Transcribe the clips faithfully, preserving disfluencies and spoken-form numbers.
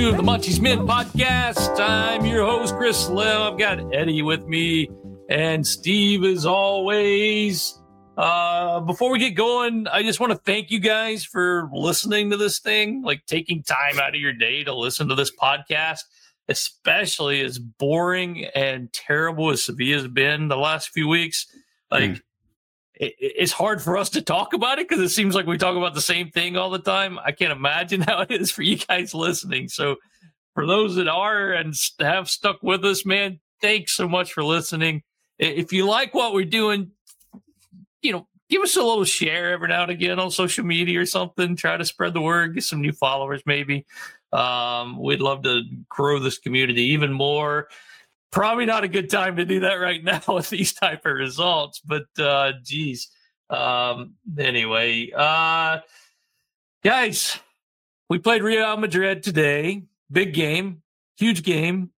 Of the Munchies Men podcast. I'm your host, Chris Lev. I've got Eddie with me and Steve as always. Uh, before we get going, I just want to thank you guys for listening to this thing, like taking time out of your day to listen to this podcast, especially as boring and terrible as Sevilla has been the last few weeks. Like, mm. it, it's hard for us to talk about it because it seems like we talk about the same thing all the time. I can't imagine how it is for you guys listening. So for those that are and have stuck with us, man, thanks so much for listening. If you like what we're doing, you know, give us a little share every now and again on social media or something. Try to spread the word, get some new followers maybe. Um, we'd love to grow this community even more. Probably not a good time to do that right now with these type of results, but uh, geez. Um, anyway, uh, guys, we played Real Madrid today. Big game, huge game.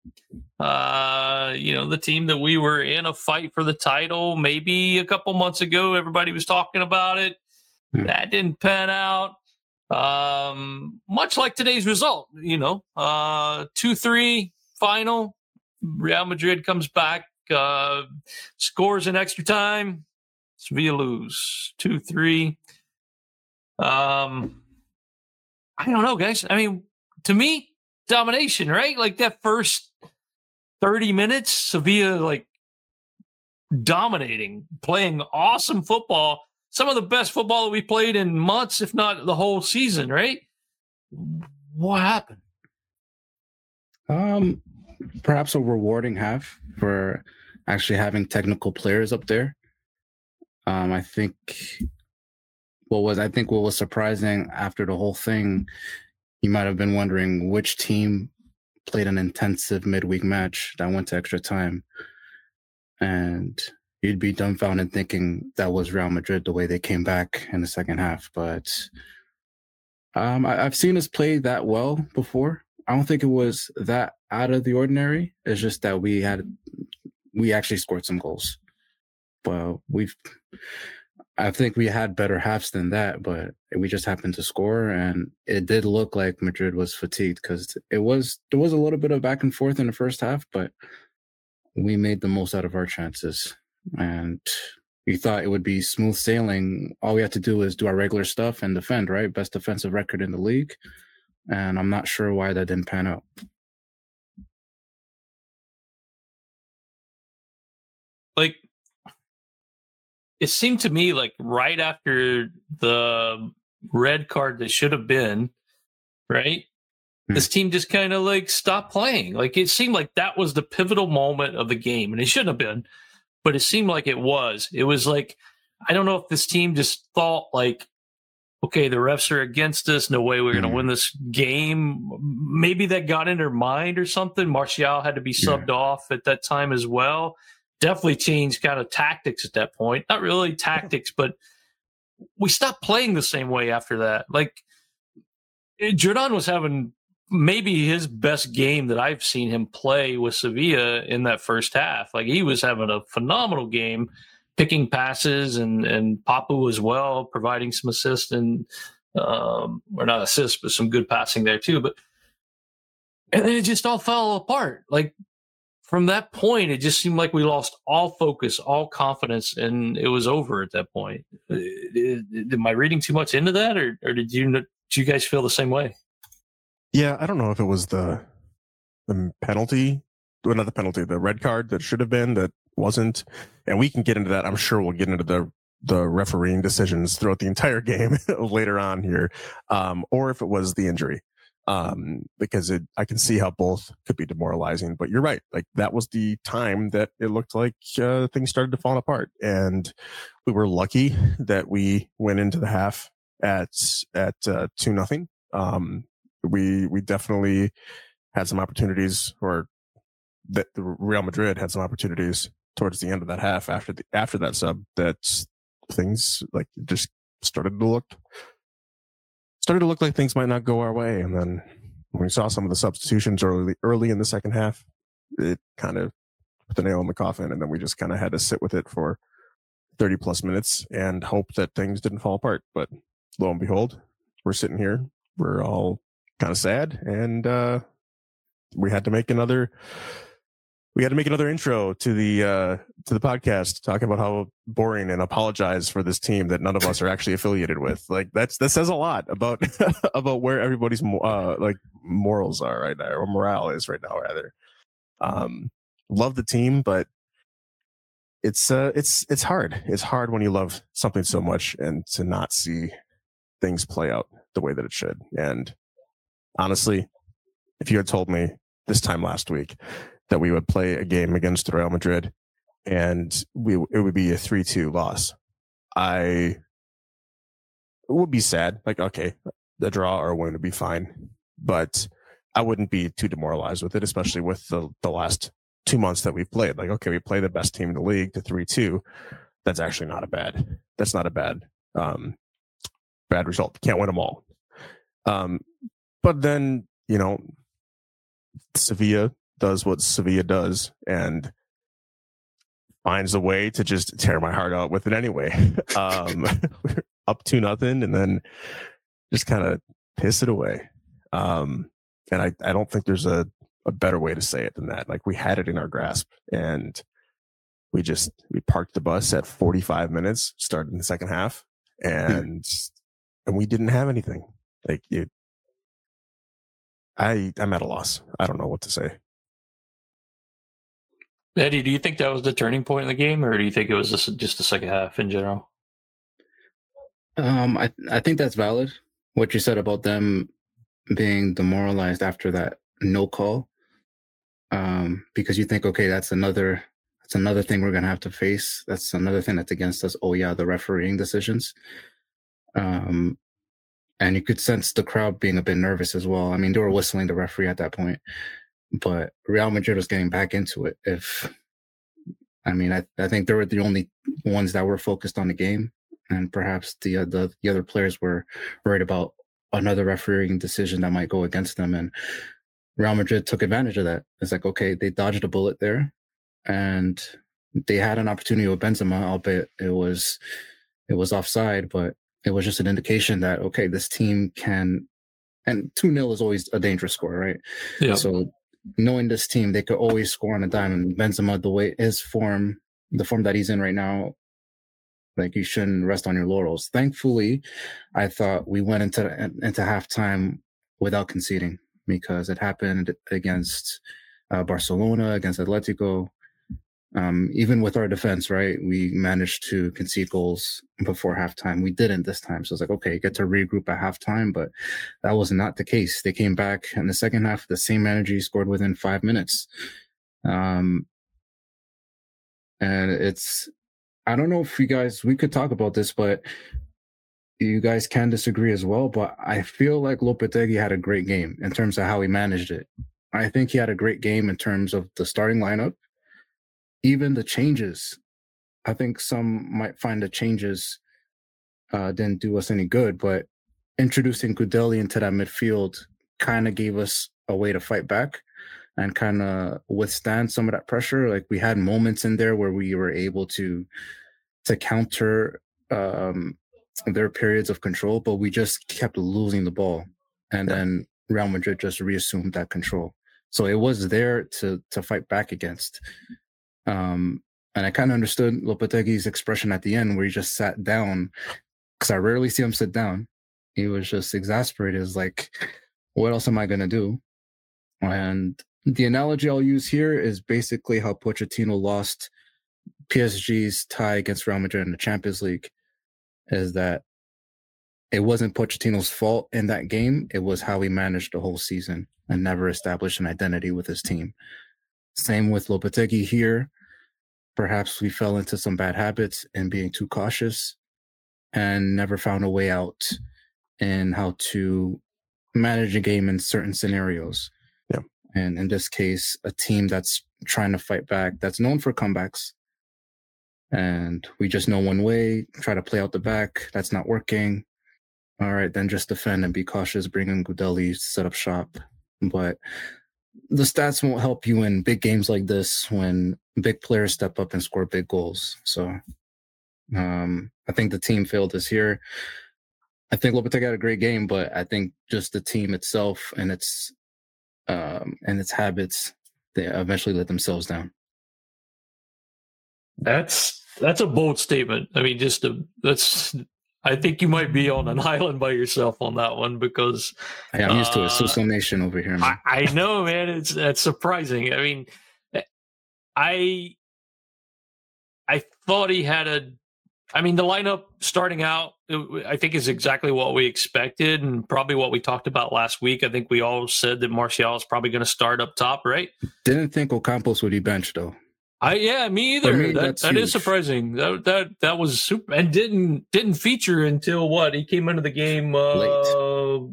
Uh, you know, the team that we were in a fight for the title maybe a couple months ago. Everybody was talking about it. Yeah. That didn't pan out. Um, much like today's result, you know, uh, two three final. Real Madrid comes back, uh, scores in extra time. Sevilla lose two three. Um, I don't know, guys. I mean, to me, domination, right? Like that first thirty minutes, Sevilla like dominating, playing awesome football. Some of the best football that we played in months, if not the whole season, right? What happened? Um. Perhaps a rewarding half for actually having technical players up there. Um, I think what was I think what was surprising after the whole thing, you might have been wondering which team played an intensive midweek match that went to extra time, and you'd be dumbfounded thinking that was Real Madrid the way they came back in the second half. But um, I, I've seen us play that well before. I don't think it was that out of the ordinary. It's just that we had, we actually scored some goals. But we've, I think we had better halves than that, but we just happened to score. And it did look like Madrid was fatigued because it was, there was a little bit of back and forth in the first half, but we made the most out of our chances. And you thought it would be smooth sailing. All we had to do is do our regular stuff and defend, right? Best defensive record in the league. And I'm not sure why that didn't pan out. Like, it seemed to me like right after the red card that should have been, right? Mm-hmm. This team just kind of like stopped playing. Like, it seemed like that was the pivotal moment of the game. And it shouldn't have been, but it seemed like it was. It was like, I don't know if this team just thought like, okay, the refs are against us. No way we're going to mm. win this game. Maybe that got in their mind or something. Martial had to be subbed yeah. off at that time as well. Definitely changed kind of tactics at that point. Not really tactics, but we stopped playing the same way after that. Like, Jordan was having maybe his best game that I've seen him play with Sevilla in that first half. Like, he was having a phenomenal game, picking passes, and and Papu as well, providing some assist and um, or not assist, but some good passing there too. But and then it just all fell apart. Like from that point, it just seemed like we lost all focus, all confidence, and it was over at that point. Am I reading too much into that, or or did you did you guys feel the same way? Yeah, I don't know if it was the the penalty, well, not the penalty, the red card that should have been that wasn't, and we can get into that. I'm sure we'll get into the the refereeing decisions throughout the entire game later on here, um, or if it was the injury, um, because it, I can see how both could be demoralizing. But you're right, like that was the time that it looked like uh, things started to fall apart, and we were lucky that we went into the half at at uh, two nothing. Um, we we definitely had some opportunities, or that the Real Madrid had some opportunities towards the end of that half after the after that sub, that things like just started to look started to look like things might not go our way. And then when we saw some of the substitutions early, early in the second half, it kind of put the nail in the coffin. And then we just kind of had to sit with it for thirty plus minutes and hope that things didn't fall apart. But lo and behold, we're sitting here. We're all kind of sad. And uh, we had to make another... We had to make another intro to the uh, to the podcast, talking about how boring, and apologize for this team that none of us are actually affiliated with. Like that's that says a lot about about where everybody's uh, like morals are right now, or morale is right now, rather. Um, love the team, but it's uh, it's it's hard. It's hard when you love something so much and to not see things play out the way that it should. And honestly, if you had told me this time last week that we would play a game against Real Madrid and we it would be a three two loss, I would be sad. Like, okay, the draw or a win would be fine, but I wouldn't be too demoralized with it, especially with the, the last two months that we've played. Like, okay, we play the best team in the league to three two. That's actually not a bad, that's not a bad, um, bad result. Can't win them all. Um, but then, you know, Sevilla does what Sevilla does and finds a way to just tear my heart out with it anyway. Um, we're up to nothing and then just kind of piss it away. Um, and I, I don't think there's a, a better way to say it than that. Like, we had it in our grasp and we just, we parked the bus at forty-five minutes, started in the second half, and, and we didn't have anything. Like, it, I, I'm at a loss. I don't know what to say. Eddie, do you think that was the turning point in the game, or do you think it was just the second half in general? Um, I I think that's valid. What you said about them being demoralized after that no call, um, because you think, okay, that's another that's another thing we're gonna have to face. That's another thing that's against us. Oh yeah, the refereeing decisions. Um, and you could sense the crowd being a bit nervous as well. I mean, they were whistling the referee at that point. But Real Madrid was getting back into it. If I mean, I, I think they were the only ones that were focused on the game, and perhaps the, uh, the the other players were worried about another refereeing decision that might go against them. And Real Madrid took advantage of that. It's like, okay, they dodged a bullet there, and they had an opportunity with Benzema, albeit it was it was offside, but it was just an indication that, okay, this team can. And two nil is always a dangerous score, right? Yeah. So, knowing this team, they could always score on a dime. And Benzema, the way his form, the form that he's in right now, like, you shouldn't rest on your laurels. Thankfully, I thought we went into into halftime without conceding, because it happened against uh, Barcelona, against Atletico. Um, even with our defense, right, we managed to concede goals before halftime. We didn't this time. So it's like, okay, get to regroup at halftime, but that was not the case. They came back in the second half, the same energy, scored within five minutes. Um, and it's, I don't know if you guys, we could talk about this, but you guys can disagree as well. But I feel like Lopetegui had a great game in terms of how he managed it. I think he had a great game in terms of the starting lineup. Even the changes, I think some might find the changes uh, didn't do us any good, but introducing Gudelj into that midfield kind of gave us a way to fight back and kind of withstand some of that pressure. Like, we had moments in there where we were able to to counter um, their periods of control, but we just kept losing the ball. And yeah. Then Real Madrid just reassumed that control. So it was there to to fight back against. Um, and I kind of understood Lopetegui's expression at the end where he just sat down, because I rarely see him sit down. He was just exasperated. It was like, what else am I going to do? And the analogy I'll use here is basically how Pochettino lost P S G's tie against Real Madrid in the Champions League, is that it wasn't Pochettino's fault in that game. It was how he managed the whole season and never established an identity with his team. Same with Lopetegui here. Perhaps we fell into some bad habits and being too cautious and never found a way out in how to manage a game in certain scenarios. Yeah. And in this case, a team that's trying to fight back, that's known for comebacks. And we just know one way, try to play out the back. That's not working. All right, then just defend and be cautious. Bring in Gudelj, set up shop. But the stats won't help you in big games like this when big players step up and score big goals. So um, I think the team failed this year. I think Lopetegui had a great game, but I think just the team itself and its um, and its habits, they eventually let themselves down. That's that's a bold statement. I mean, just a, that's. I think you might be on an island by yourself on that one because hey, I'm uh, used to it. Social Nation over here, man. I, I know, man. It's that's surprising. I mean, I I thought he had a. I mean, the lineup starting out, it, I think, is exactly what we expected and probably what we talked about last week. I think we all said that Martial is probably going to start up top, right? Didn't think Ocampos would be benched though. I yeah, me either. Me, that that huge. Is surprising. That that that was super and didn't didn't feature until what? He came into the game uh late.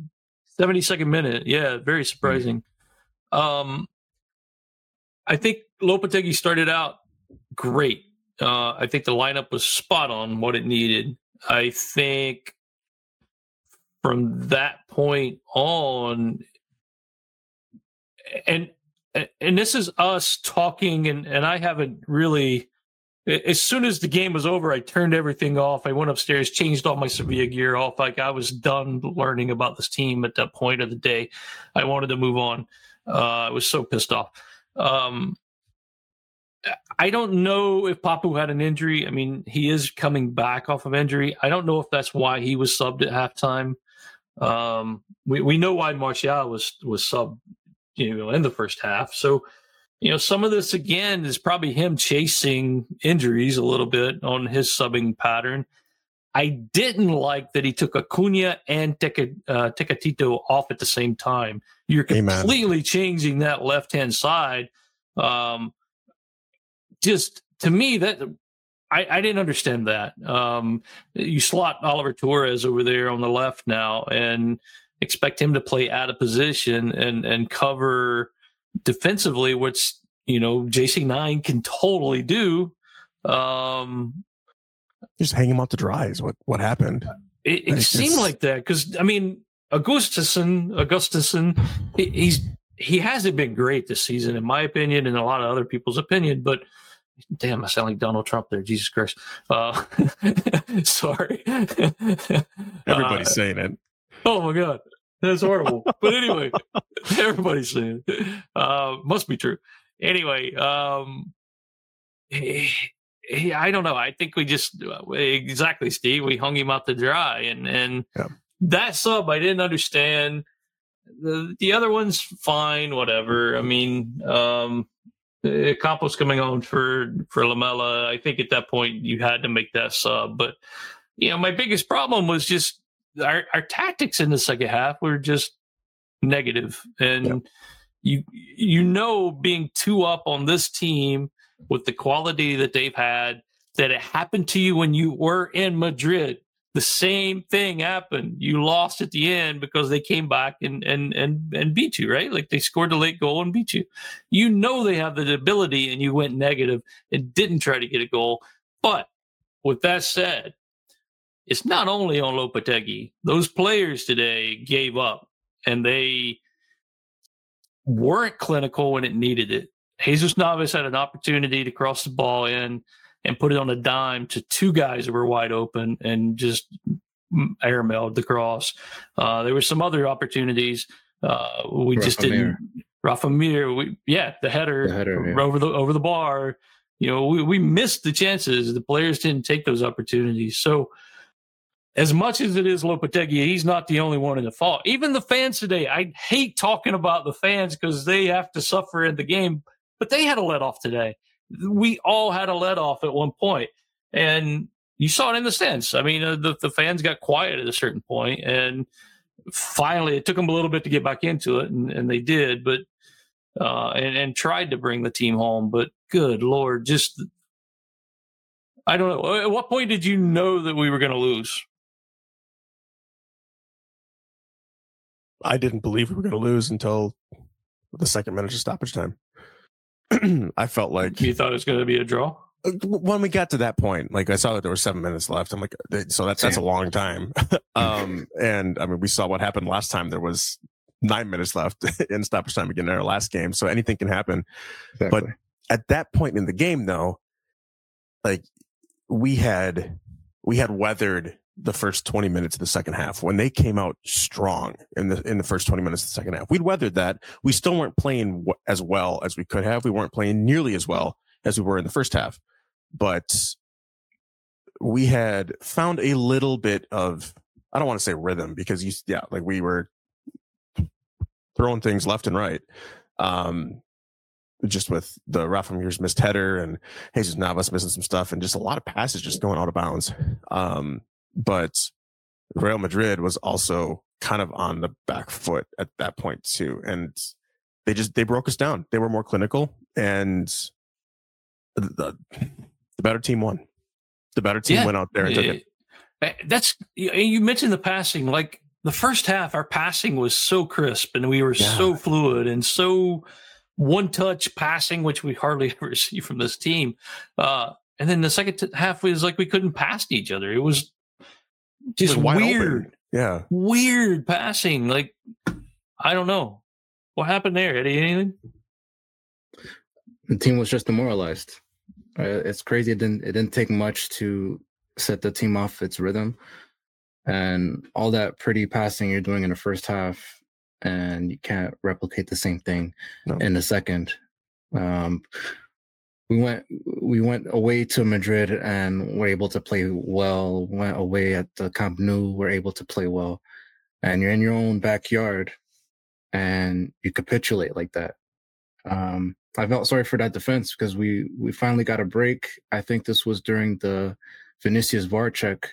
seventy-second minute. Yeah, very surprising. Mm-hmm. Um I think Lopetegui started out great. Uh I think the lineup was spot on what it needed. I think from that point on and And this is us talking, and, and I haven't really... As soon as the game was over, I turned everything off. I went upstairs, changed all my Sevilla gear off. Like I was done learning about this team at that point of the day. I wanted to move on. Uh, I was so pissed off. Um, I don't know if Papu had an injury. I mean, he is coming back off of injury. I don't know if that's why he was subbed at halftime. Um, we, we know why Martial was, was subbed. You know, in the first half. So, you know, some of this, again, is probably him chasing injuries a little bit on his subbing pattern. I didn't like that he took Acuña and Teca, uh, Tecatito off at the same time. You're completely Amen. Changing that left-hand side. Um, just, to me, that I, I didn't understand that. Um, you slot Oliver Torres over there on the left now, and expect him to play out of position and, and cover defensively, which, you know, J C nine can totally do. Um, Just hang him out to dry is what, what happened. It, it seemed just... like that because, I mean, Augustinson, Augustinson, he's he hasn't been great this season, in my opinion, and a lot of other people's opinion, but damn, I sound like Donald Trump there. Jesus Christ. Uh, sorry. Everybody's uh, saying it. Oh my God, that's horrible. But anyway, everybody's saying it. Uh, must be true. Anyway, um, he, he, I don't know. I think we just exactly, Steve. We hung him out to dry, and and yeah. that sub I didn't understand. The the other one's fine, whatever. I mean, um, Campos coming on for for Lamela. I think at that point you had to make that sub. But you know, my biggest problem was just. Our, our tactics in the second half were just negative. And yep. you you know, being two up on this team with the quality that they've had, that it happened to you when you were in Madrid. The same thing happened. You lost at the end because they came back and and and, and beat you, right? Like they scored a late goal and beat you. You know they have the ability and you went negative and didn't try to get a goal. But with that said, it's not only on Lopetegui. Those players today gave up, and they weren't clinical when it needed it. Jesus Navas had an opportunity to cross the ball in and put it on a dime to two guys that were wide open and just airmailed the cross. Uh, there were some other opportunities. Uh, we Rafa just didn't. Mir. Rafa Mir, we, yeah, the header, the header yeah. over the over the bar. You know, we, we missed the chances. The players didn't take those opportunities. So. As much as it is Lopetegui, he's not the only one in the fault. Even the fans today, I hate talking about the fans because they have to suffer in the game, but they had a let-off today. We all had a let-off at one point, and you saw it in the stands. I mean, uh, the, the fans got quiet at a certain point, and finally it took them a little bit to get back into it, and, and they did, but uh, and, and tried to bring the team home. But good Lord, just I don't know. At what point did you know that we were going to lose? I didn't believe we were going to lose until the second minute of stoppage time. I felt like... You thought it was going to be a draw? when we got to that point, like I saw that there were seven minutes left. I'm like, so that's that's a long time. um, and I mean, we saw what happened last time. There was nine minutes left in stoppage time again in our last game, so anything can happen. Exactly. But at that point in the game, though, like we had we had weathered the first twenty minutes of the second half when they came out strong in the in the first twenty minutes of the second half. We'd weathered that. We still weren't playing as well as we could have. We weren't playing nearly as well as we were in the first half, but we had found a little bit of, I don't want to say rhythm, because you, yeah, like we were throwing things left and right. Um, just with the Rafa Mir's missed header and Jesus Navas missing some stuff and just a lot of passes just going out of bounds. Um, But Real Madrid was also kind of on the back foot at that point too. And they just, they broke us down. They were more clinical, and the, the better team won. The better team yeah. went out there and took it. That's, you mentioned the passing. Like the first half, our passing was so crisp and we were yeah. so fluid and so one touch passing, which we hardly ever see from this team. Uh, and then the second t- half was like, we couldn't pass to each other. It was just weird, open. yeah, weird passing. Like, I don't know what happened there, Eddie. Anything? The team was just demoralized. Uh, it's crazy. It didn't. It didn't take much to set the team off its rhythm, and all that pretty passing you're doing in the first half, and you can't replicate the same thing no. in the second. Um, we went. We went away to Madrid and were able to play well. Went away at the Camp Nou, were able to play well, and you're in your own backyard, and you capitulate like that. Um, I felt sorry for that defense because we we finally got a break. I think this was during the Vinicius V A R check,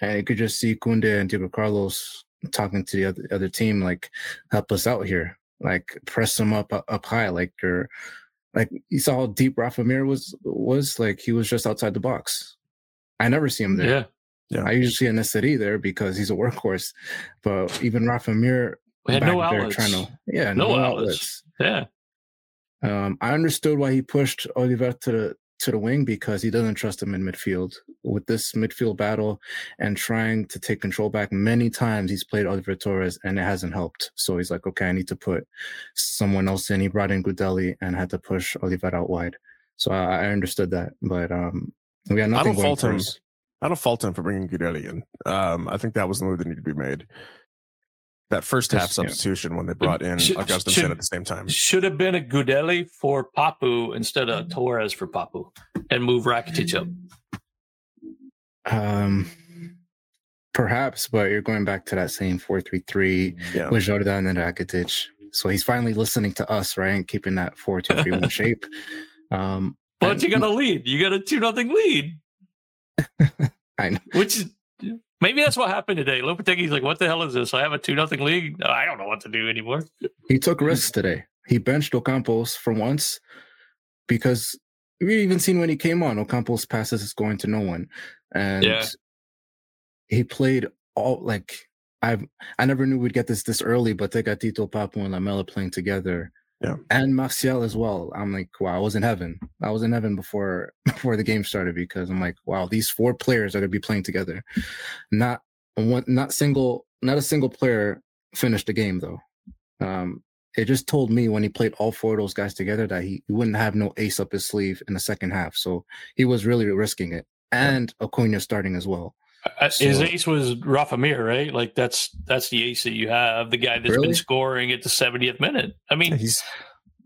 and you could just see Koundé and Diego Carlos talking to the other, other team, like, help us out here, like press them up up high, like you're. Like, you saw how deep Rafa Mir was, was like he was just outside the box. I never see him there. Yeah. yeah. I usually see N S D there because he's a workhorse. But even Rafa Mir had no outlets. Trying to, yeah, no, no outlets. outlets. Yeah. Um, I understood why he pushed Oliver to the, to the wing because he doesn't trust him in midfield. With this midfield battle and trying to take control back, many times he's played Oliver Torres and it hasn't helped. So he's like, okay, I need to put someone else in. He brought in Gudelj and had to push Oliver out wide. So I, I understood that, but um, we had nothing. I don't fault him. I don't fault him for bringing Gudelj in. Um, I think that was the move that needed to be made. That first half substitution yeah. when they brought in should, Augustin should, at the same time. Should have been a Gudelj for Papu instead of Torres for Papu and move Rakitic up. Um, perhaps, but you're going back to that same four three three yeah. with Jordan and Rakitic. So he's finally listening to us, right, and keeping that four two three one shape. Um, but and, you got a lead. You got a two nothing lead. I know. Which is... Maybe that's what happened today. Lopetegui's like, what the hell is this? I have a two nothing league. I don't know what to do anymore. He took risks today. He benched Ocampos for once because we even seen when he came on, Ocampos passes is going to no one. And yeah. he played all, like, I've, I never knew we'd get this this early, but Tecatito, Papu, and Lamela playing together. Yeah. And Martial as well. I'm like, wow, I was in heaven. I was in heaven before before the game started because I'm like, wow, these four players are going to be playing together. Not one, not single, not a single player finished the game though. Um, it just told me when he played all four of those guys together that he, he wouldn't have no ace up his sleeve in the second half. So he was really risking it. And yeah. Acuña starting as well. Uh, so, his ace was Rafa Mir, right? Like that's that's the ace that you have, the guy that's really? been scoring at the seventieth minute. I mean, he's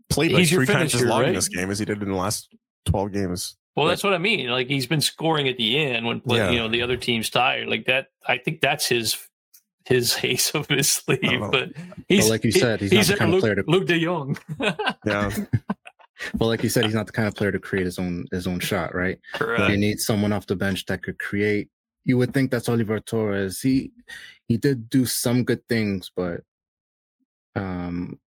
played like he's three times as long right? in this game as he did in the last twelve games. Well, yeah. that's what I mean. Like he's been scoring at the end when play, yeah. you know the other team's tired. Like that, I think that's his his ace of his sleeve. But he's but like you said, he's, he's not the kind Luke, of player to Luke De Jong. yeah. Well, like you said, he's not the kind of player to create his own his own shot, right? Correct. You need someone off the bench that could create. You would think that's Oliver Torres. He he did do some good things, but um,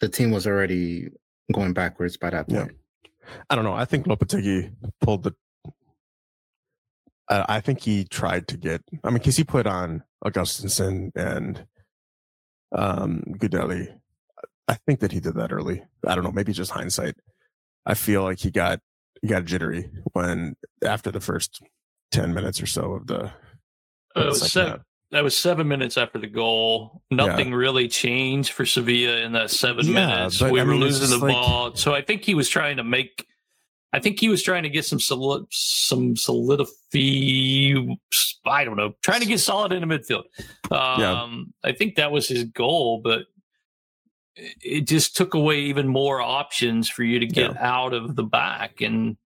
the team was already going backwards by that point. Yeah. I don't know. I think Lopetegui pulled the... Uh, I think he tried to get... I mean, because he put on Augustinson and um, Gudelj. I think that he did that early. I don't know. Maybe just hindsight. I feel like he got got jittery when after the first ten minutes or so of the. Uh, was like seven, that. that was seven minutes after the goal. Nothing yeah. really changed for Sevilla in that seven yeah, minutes. But, we I were mean, losing the like, ball, so I think he was trying to make. I think he was trying to get some solid, some solidify. I don't know, trying to get solid in the midfield. Um, yeah. I think that was his goal, but it just took away even more options for you to get yeah. out of the back, and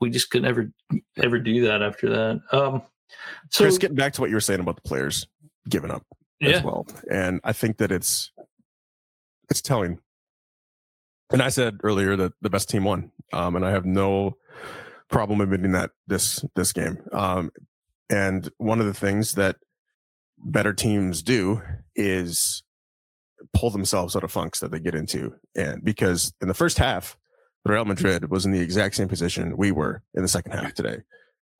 we just could never, ever do that after that. Um, so Chris, getting back to what you were saying about the players giving up yeah. as well, and I think that it's it's telling. And I said earlier that the best team won, um, and I have no problem admitting that this this game. Um, and one of the things that better teams do is pull themselves out of funks that they get into. And because in the first half, Real Madrid was in the exact same position we were in the second half today.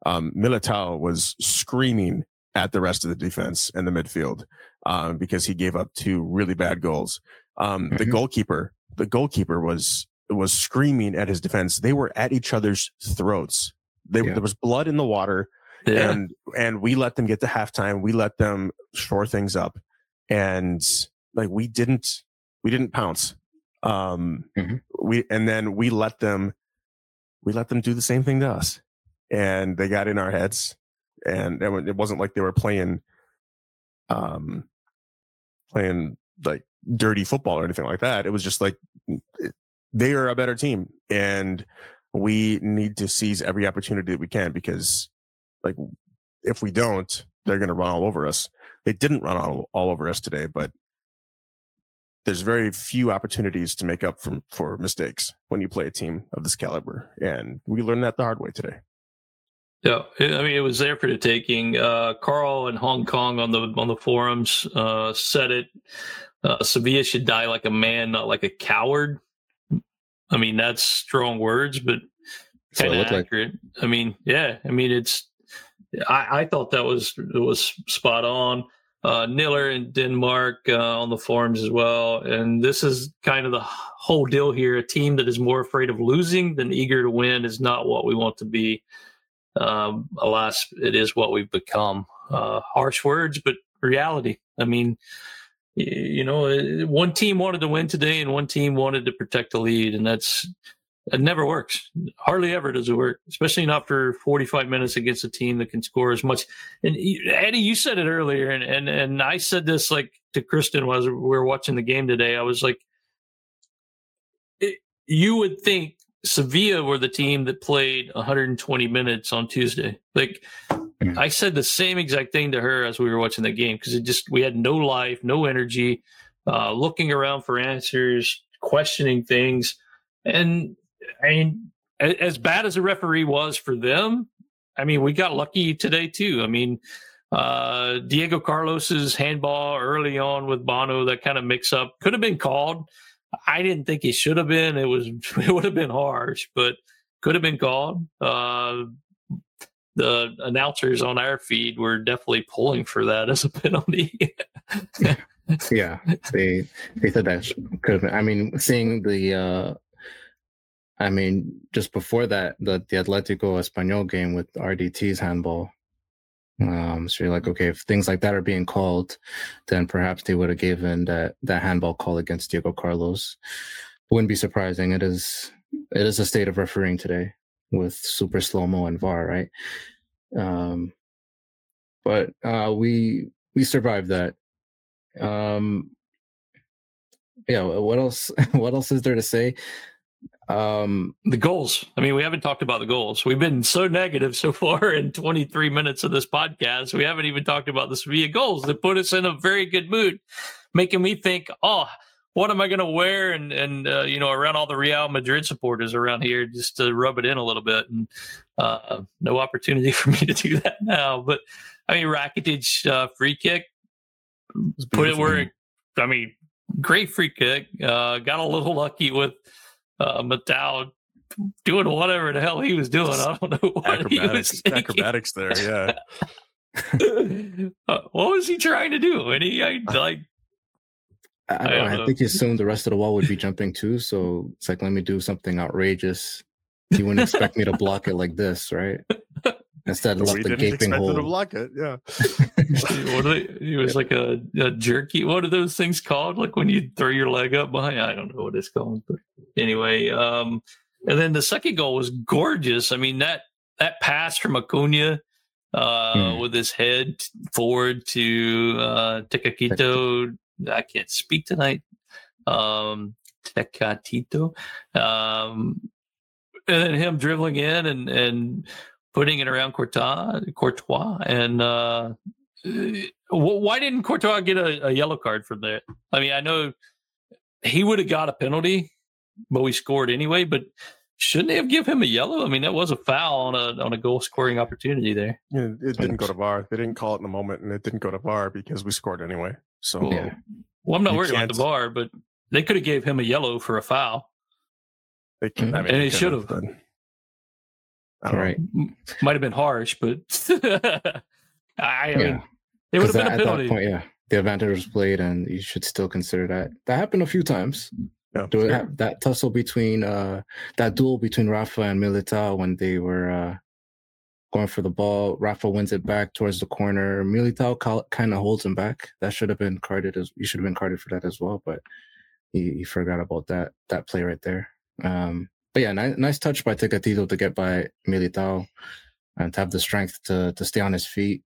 Um, Militao was screaming at the rest of the defense and the midfield um, because he gave up two really bad goals. Um, the goalkeeper. The goalkeeper was was screaming at his defense. They were at each other's throats. They, yeah. There was blood in the water, yeah. and and we let them get to halftime. We let them shore things up, and like we didn't we didn't pounce. Um, mm-hmm. We and then we let them we let them do the same thing to us, and they got in our heads. And it wasn't like they were playing, um, playing like. dirty football or anything like that. It was just like they are a better team, and we need to seize every opportunity that we can, because like if we don't, they're going to run all over us. They didn't run all, all over us today, but there's very few opportunities to make up from for mistakes when you play a team of this caliber, and we learned that the hard way today. Yeah, I mean, it was there for the taking. Uh, Carl in Hong Kong on the on the forums uh, said it. Uh, Sevilla should die like a man, not like a coward. I mean, that's strong words, but kind of accurate. Like. I mean, yeah. I mean, it's. I, I thought that was it was spot on. Uh, Niller in Denmark uh, on the forums as well, and this is kind of the whole deal here. A team that is more afraid of losing than eager to win is not what we want to be. Um, alas, it is what we've become. Uh, harsh words, but reality. I mean. You know, one team wanted to win today and one team wanted to protect the lead, and that's it never works. Hardly ever does it work, especially not for forty-five minutes against a team that can score as much. And Eddie, you said it earlier, and and, and I said this like to Kristen while we were watching the game today. I was like, it, you would think Sevilla were the team that played one hundred twenty minutes on Tuesday. Like, I said the same exact thing to her as we were watching the game, because it just we had no life, no energy, uh, looking around for answers, questioning things. And I mean, as bad as the referee was for them, I mean, we got lucky today too. I mean, uh, Diego Carlos's handball early on with Bono, that kind of mix up could have been called. I didn't think it should have been. It was it would have been harsh, but could have been called. Uh, the announcers on our feed were definitely pulling for that as a penalty. yeah, they they said that could have been. I mean, seeing the, uh, I mean, just before that, the, the Atletico Español game with R D T's handball. Um, so you're like, okay, if things like that are being called, then perhaps they would have given that, that handball call against Diego Carlos. Wouldn't be surprising. It is it is a state of refereeing today with super slow-mo and V A R, right? Um, but uh, we we survived that. Um, yeah, what else What else is there to say? Um, the goals. I mean, we haven't talked about the goals. We've been so negative so far in twenty-three minutes of this podcast. We haven't even talked about the Sevilla goals that put us in a very good mood, making me think, oh, what am I going to wear? And, and uh, you know, around all the Real Madrid supporters around here, just to rub it in a little bit. And uh, no opportunity for me to do that now. But, I mean, Rakitic uh, free kick, put it where, it, I mean, great free kick. Uh, got a little lucky with uh, Matau doing whatever the hell he was doing. I don't know what acrobatics, he was acrobatics there, yeah. uh, what was he trying to do? And he, I, like, I, don't I, know. I think he assumed the rest of the wall would be jumping too. So it's like, let me do something outrageous He wouldn't expect me to block it like this, right? Instead, left we the didn't gaping hole. To block it, yeah. What are they, it was yeah. like a, a jerky. What are those things called? Like when you throw your leg up behind. I don't know what it's called. But anyway, um, and then the second goal was gorgeous. I mean that that pass from Acuña uh, mm. with his head forward to uh, Tecatito. I can't speak tonight. Um, Tecatito, um, and then him dribbling in and and. putting it around Courtois, Courtois, and uh, why didn't Courtois get a, a yellow card for that? I mean, I know he would have got a penalty, but we scored anyway. But shouldn't they have given him a yellow? I mean, that was a foul on a on a goal scoring opportunity there. Yeah, it didn't go to V A R. They didn't call it in the moment, and it didn't go to V A R because we scored anyway. So, yeah. well, I'm not you worried can't... about the V A R, but they could have gave him a yellow for a foul. They can, I mean, and they, they should have. Been. All right, might have been harsh, but I mean, yeah. it would have been that, a penalty. At that point, yeah, the advantage was played, and you should still consider that. That happened a few times. Yeah, Do sure. it, that tussle between uh, that duel between Rafa and Militao when they were uh, going for the ball. Rafa wins it back towards the corner. Militao cal- kind of holds him back. That should have been carded. As, you should have been carded for that as well, but he, he forgot about that that play right there. Um, But yeah, nice, nice touch by Tecatito to get by Militao and to have the strength to to stay on his feet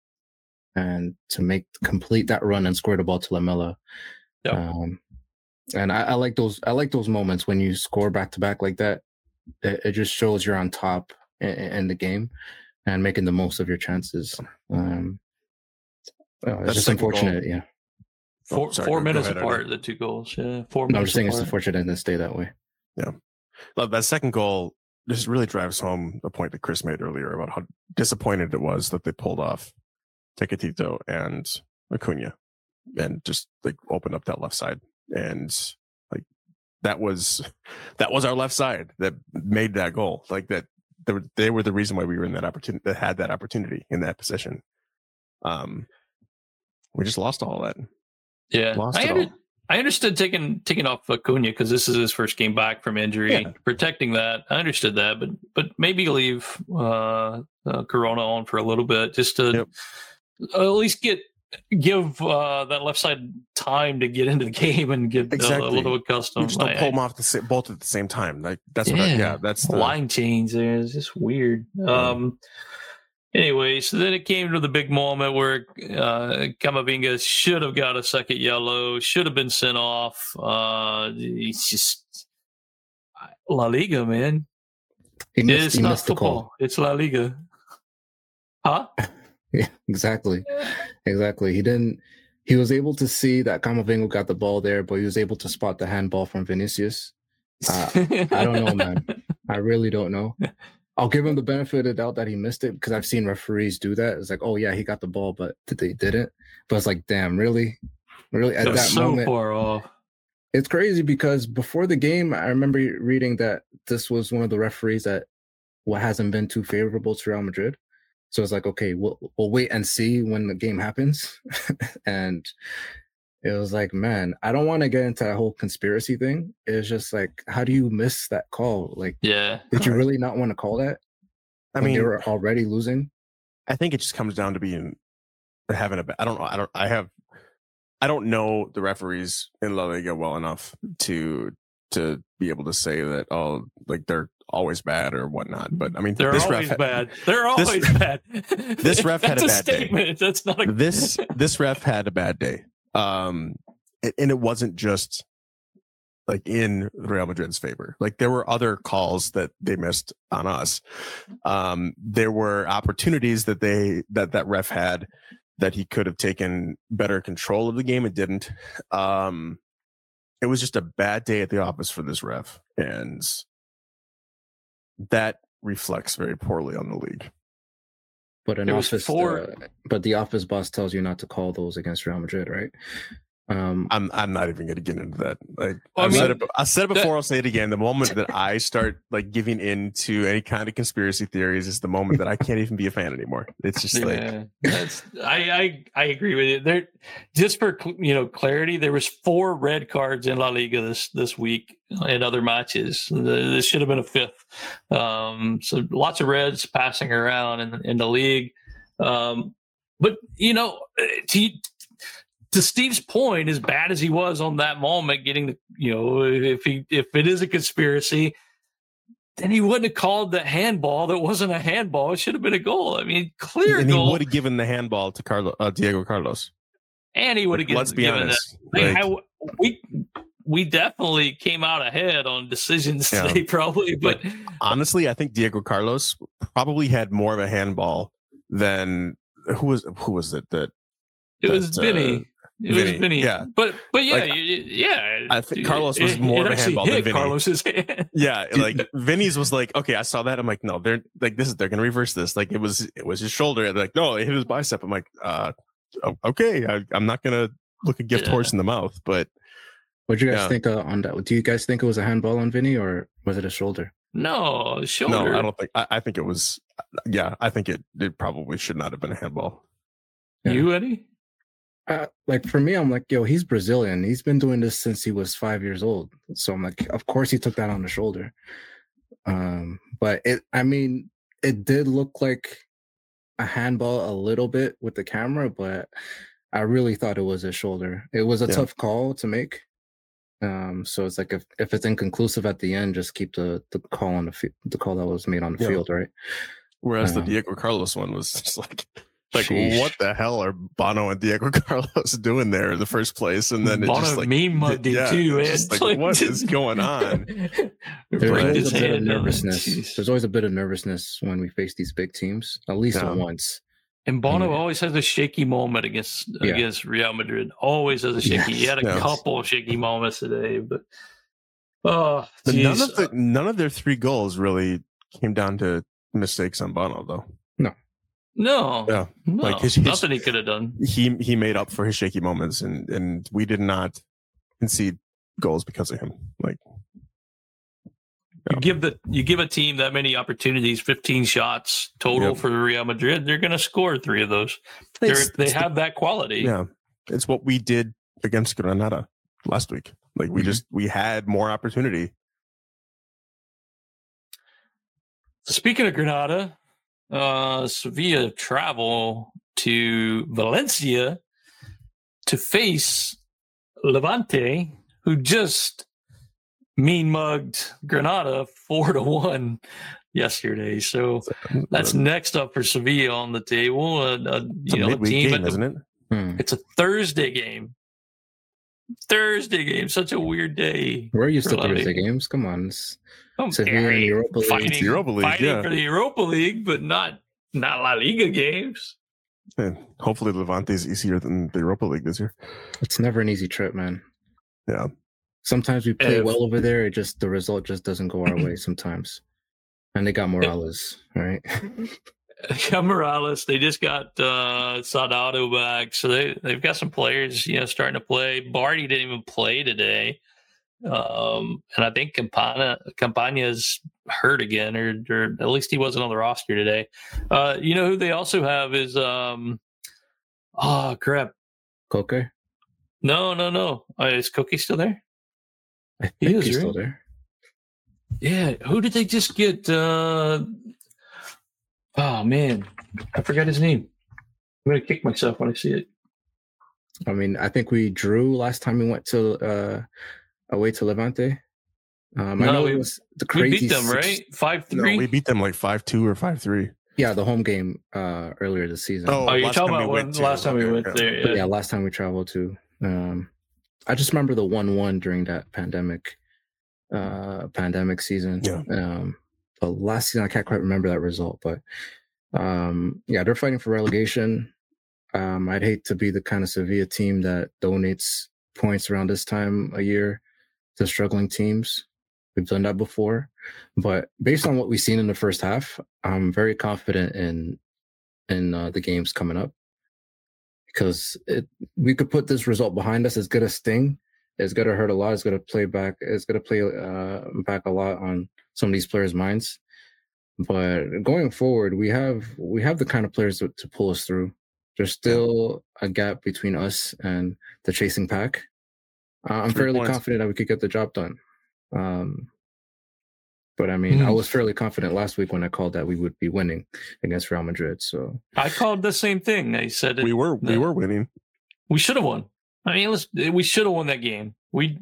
and to make complete that run and square the ball to Lamela. Yep. Um, and I, I like those. I like those moments when you score back to back like that. It, it just shows you're on top in, in the game and making the most of your chances. Um, oh, it's just unfortunate. Goal. Yeah, four, oh, sorry, four minutes ahead, apart. The two goals. Yeah, four. No, minutes I'm just saying apart. It's unfortunate in this day that way. Yeah. Love that second goal. This really drives home the point that Chris made earlier about how disappointed it was that they pulled off Tecatito and Acuña and just like opened up that left side. And like that was that was our left side that made that goal. Like that they were, they were the reason why we were in that opportunity, that had that opportunity in that position. Um, we just lost all that. Yeah, lost I it all. It. I understood taking taking off Acuña because this is his first game back from injury, yeah. protecting that. I understood that, but but maybe leave uh, uh, Corona on for a little bit just to yep. at least get give uh, that left side time to get into the game and get exactly. uh, a little accustomed. You just don't I, pull them off the sa- both at the same time. Like that's yeah, what I, yeah that's the line change. There, it's just weird. Yeah. Um, Anyway, so then it came to the big moment where uh, Camavinga should have got a second yellow, should have been sent off. Uh, it's just La Liga, man. He missed, it's he not football. It's La Liga. Huh? Yeah, exactly. Exactly. He didn't. He was able to see that Camavinga got the ball there, but he was able to spot the handball from Vinicius. Uh, I don't know, man. I really don't know. I'll give him the benefit of the doubt that he missed it because I've seen referees do that. It's like, oh, yeah, he got the ball, but they didn't. But it's like, damn, really? Really? At that so moment, far off. It's crazy because before the game, I remember reading that this was one of the referees that what hasn't been too favorable to Real Madrid. So it's like, okay, we'll, we'll wait and see when the game happens. And it was like, man, I don't want to get into that whole conspiracy thing. It's just like, how do you miss that call? Like, yeah, did you really not want to call that? I mean, they were already losing. I think it just comes down to being having a. I don't know. I don't. I have. I don't know the referees in La Liga well enough to to be able to say that. Oh, like they're always bad or whatnot. But I mean, they're always bad. They're always bad. This ref had a bad day. That's not a this. This ref had a bad day. Um, and it wasn't just like in Real Madrid's favor. Like there were other calls that they missed on us. Um, there were opportunities that they that that ref had that he could have taken better control of the game and didn't. Um, it was just a bad day at the office for this ref, and that reflects very poorly on the league. But an office, uh, but the office boss tells you not to call those against Real Madrid, right? Um, I'm I'm not even going to get into that. Like I, I, mean, said it, I said it before, that, I'll say it again. The moment that I start like giving in to any kind of conspiracy theories is the moment that I can't even be a fan anymore. It's just like yeah, that's, I, I I agree with you. There, just for you know clarity, there was four red cards in La Liga this this week in other matches. This should have been a fifth. Um, so lots of reds passing around in in the league. Um, but you know to. To Steve's point, as bad as he was on that moment, getting the, you know, if he if it is a conspiracy, then he wouldn't have called the handball that wasn't a handball. It should have been a goal. I mean, clear and goal. He would have given the handball to Carlo, uh, Diego Carlos. And he would have like, given. Let's be given honest. That. Like, like, I, we we definitely came out ahead on decisions yeah. today, probably. But like, honestly, I think Diego Carlos probably had more of a handball than who was who was it that it that, was Vinny. Uh, It Vinny. was Vinny, yeah, but but yeah, like, yeah. I think Carlos was more it, it of a handball than Vinny. Carlos's hand. Yeah, like Vinny's was like, okay, I saw that. I'm like, no, they're like this is they're gonna reverse this. Like it was it was his shoulder. They're like, no, it hit his bicep. I'm like, uh, okay, I, I'm not gonna look a gift yeah. horse in the mouth. But what do you guys yeah. think uh, on that? Do you guys think it was a handball on Vinny or was it a shoulder? No, shoulder. No, I don't think. I, I think it was. Yeah, I think it it probably should not have been a handball. Yeah. You Eddie? Uh, like for me, I'm like, yo, he's Brazilian. He's been doing this since he was five years old. So I'm like, of course he took that on the shoulder. Um, but it, I mean, it did look like a handball a little bit with the camera, but I really thought it was a shoulder. It was a yeah. tough call to make. Um, so it's like if, if it's inconclusive at the end, just keep the, the call on the field, the call that was made on the yeah. field, right? Whereas um, the Diego Carlos one was just like. Like Sheesh. What the hell are Bono and Diego Carlos doing there in the first place? And then it's just like me muddy yeah, too. It's like, like what is going on? There's always a bit of nervousness. There's always a bit of nervousness when we face these big teams, at least yeah. once. And Bono yeah. always has a shaky moment against yeah. against Real Madrid. Always has a shaky. Yes. He had a yes. couple of shaky moments today, but oh, but none of the, none of their three goals really came down to mistakes on Bono, though. No. No, yeah. no, like his, his, nothing he could have done. He he made up for his shaky moments, and, and we did not concede goals because of him. Like yeah. you give the you give a team that many opportunities, fifteen shots total yep. for Real Madrid, they're going to score three of those. It's, they it's have the, that quality. Yeah, it's what we did against Granada last week. Like we mm-hmm. just we had more opportunity. Speaking of Granada. Uh, Sevilla travel to Valencia to face Levante, who just mean mugged Granada four to one yesterday. So that's next up for Sevilla on the table. Uh, uh, you know, a team, game, isn't it? Hmm. It's a Thursday game. Thursday game, such a weird day. We're used to Thursday games. Come on, it's, I'm it's very Europa League. Fighting, it's Europa League, fighting yeah. for the Europa League, but not not La Liga games. Yeah. Hopefully, Levante is easier than the Europa League this year. It's never an easy trip, man. Yeah. Sometimes we play if, well over there. It just the result just doesn't go our way sometimes. And they got Morales, right? Yeah, Morales. They just got uh, Sadado back, so they they've got some players, you know, starting to play. Barty didn't even play today, um, and I think Campana Campana's hurt again, or, or at least he wasn't on the roster today. Uh, you know who they also have is um, oh crap, Koke. No, no, no. Uh, is Koke still there? I think he is, he's right? still there. Yeah. Who did they just get? Uh, Oh, man. I forgot his name. I'm going to kick myself when I see it. I mean, I think we drew last time we went to uh, away to Levante. Um, no, I know we, it was the crazy. We beat them, six, right? five three? No, we beat them like five two or five three. Yeah, the home game uh, earlier this season. Oh, oh you're talking about when, to, last time we went there. Yeah. yeah, last time we traveled to. Um, I just remember the one one during that pandemic uh, pandemic season. Yeah. Um, But last season, I can't quite remember that result. But um, yeah, they're fighting for relegation. Um, I'd hate to be the kind of Sevilla team that donates points around this time a year to struggling teams. We've done that before. But based on what we've seen in the first half, I'm very confident in in uh, the games coming up. because we could put this result behind us. It's going to sting. It's going to hurt a lot. It's going to play back. It's going to play uh, back a lot on some of these players' minds. But going forward, we have we have the kind of players to, to pull us through. There's still a gap between us and the chasing pack. Uh, I'm Three fairly points. confident that we could get the job done. Um, but I mean, mm-hmm. I was fairly confident last week when I called that we would be winning against Real Madrid. So I called the same thing. I said we were we were winning. We should have won. I mean, let's, we should have won that game. We.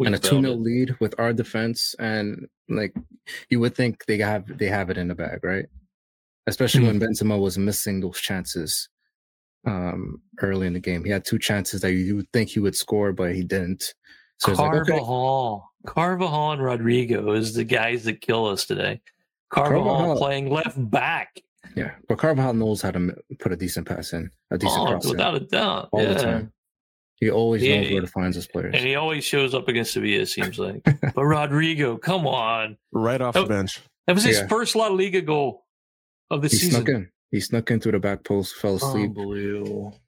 We and a two nil lead with our defense, and like you would think they have they have it in the bag, right? Especially mm-hmm. when Benzema was missing those chances um, early in the game. He had two chances that you would think he would score, but he didn't. So Carvajal, like, okay. Carvajal and Rodrigo is the guys that kill us today. Carvajal, Carvajal playing left back. Yeah, but Carvajal knows how to put a decent pass in, a decent oh, cross without in, a doubt, all yeah. the time. He always knows yeah, where to find his players. And he always shows up against Sevilla, it seems like. But Rodrigo, come on. Right off that, the bench. That was his yeah. first La Liga goal of the he season. Snuck in. He snuck in through the back post, fell asleep. Unbelievable.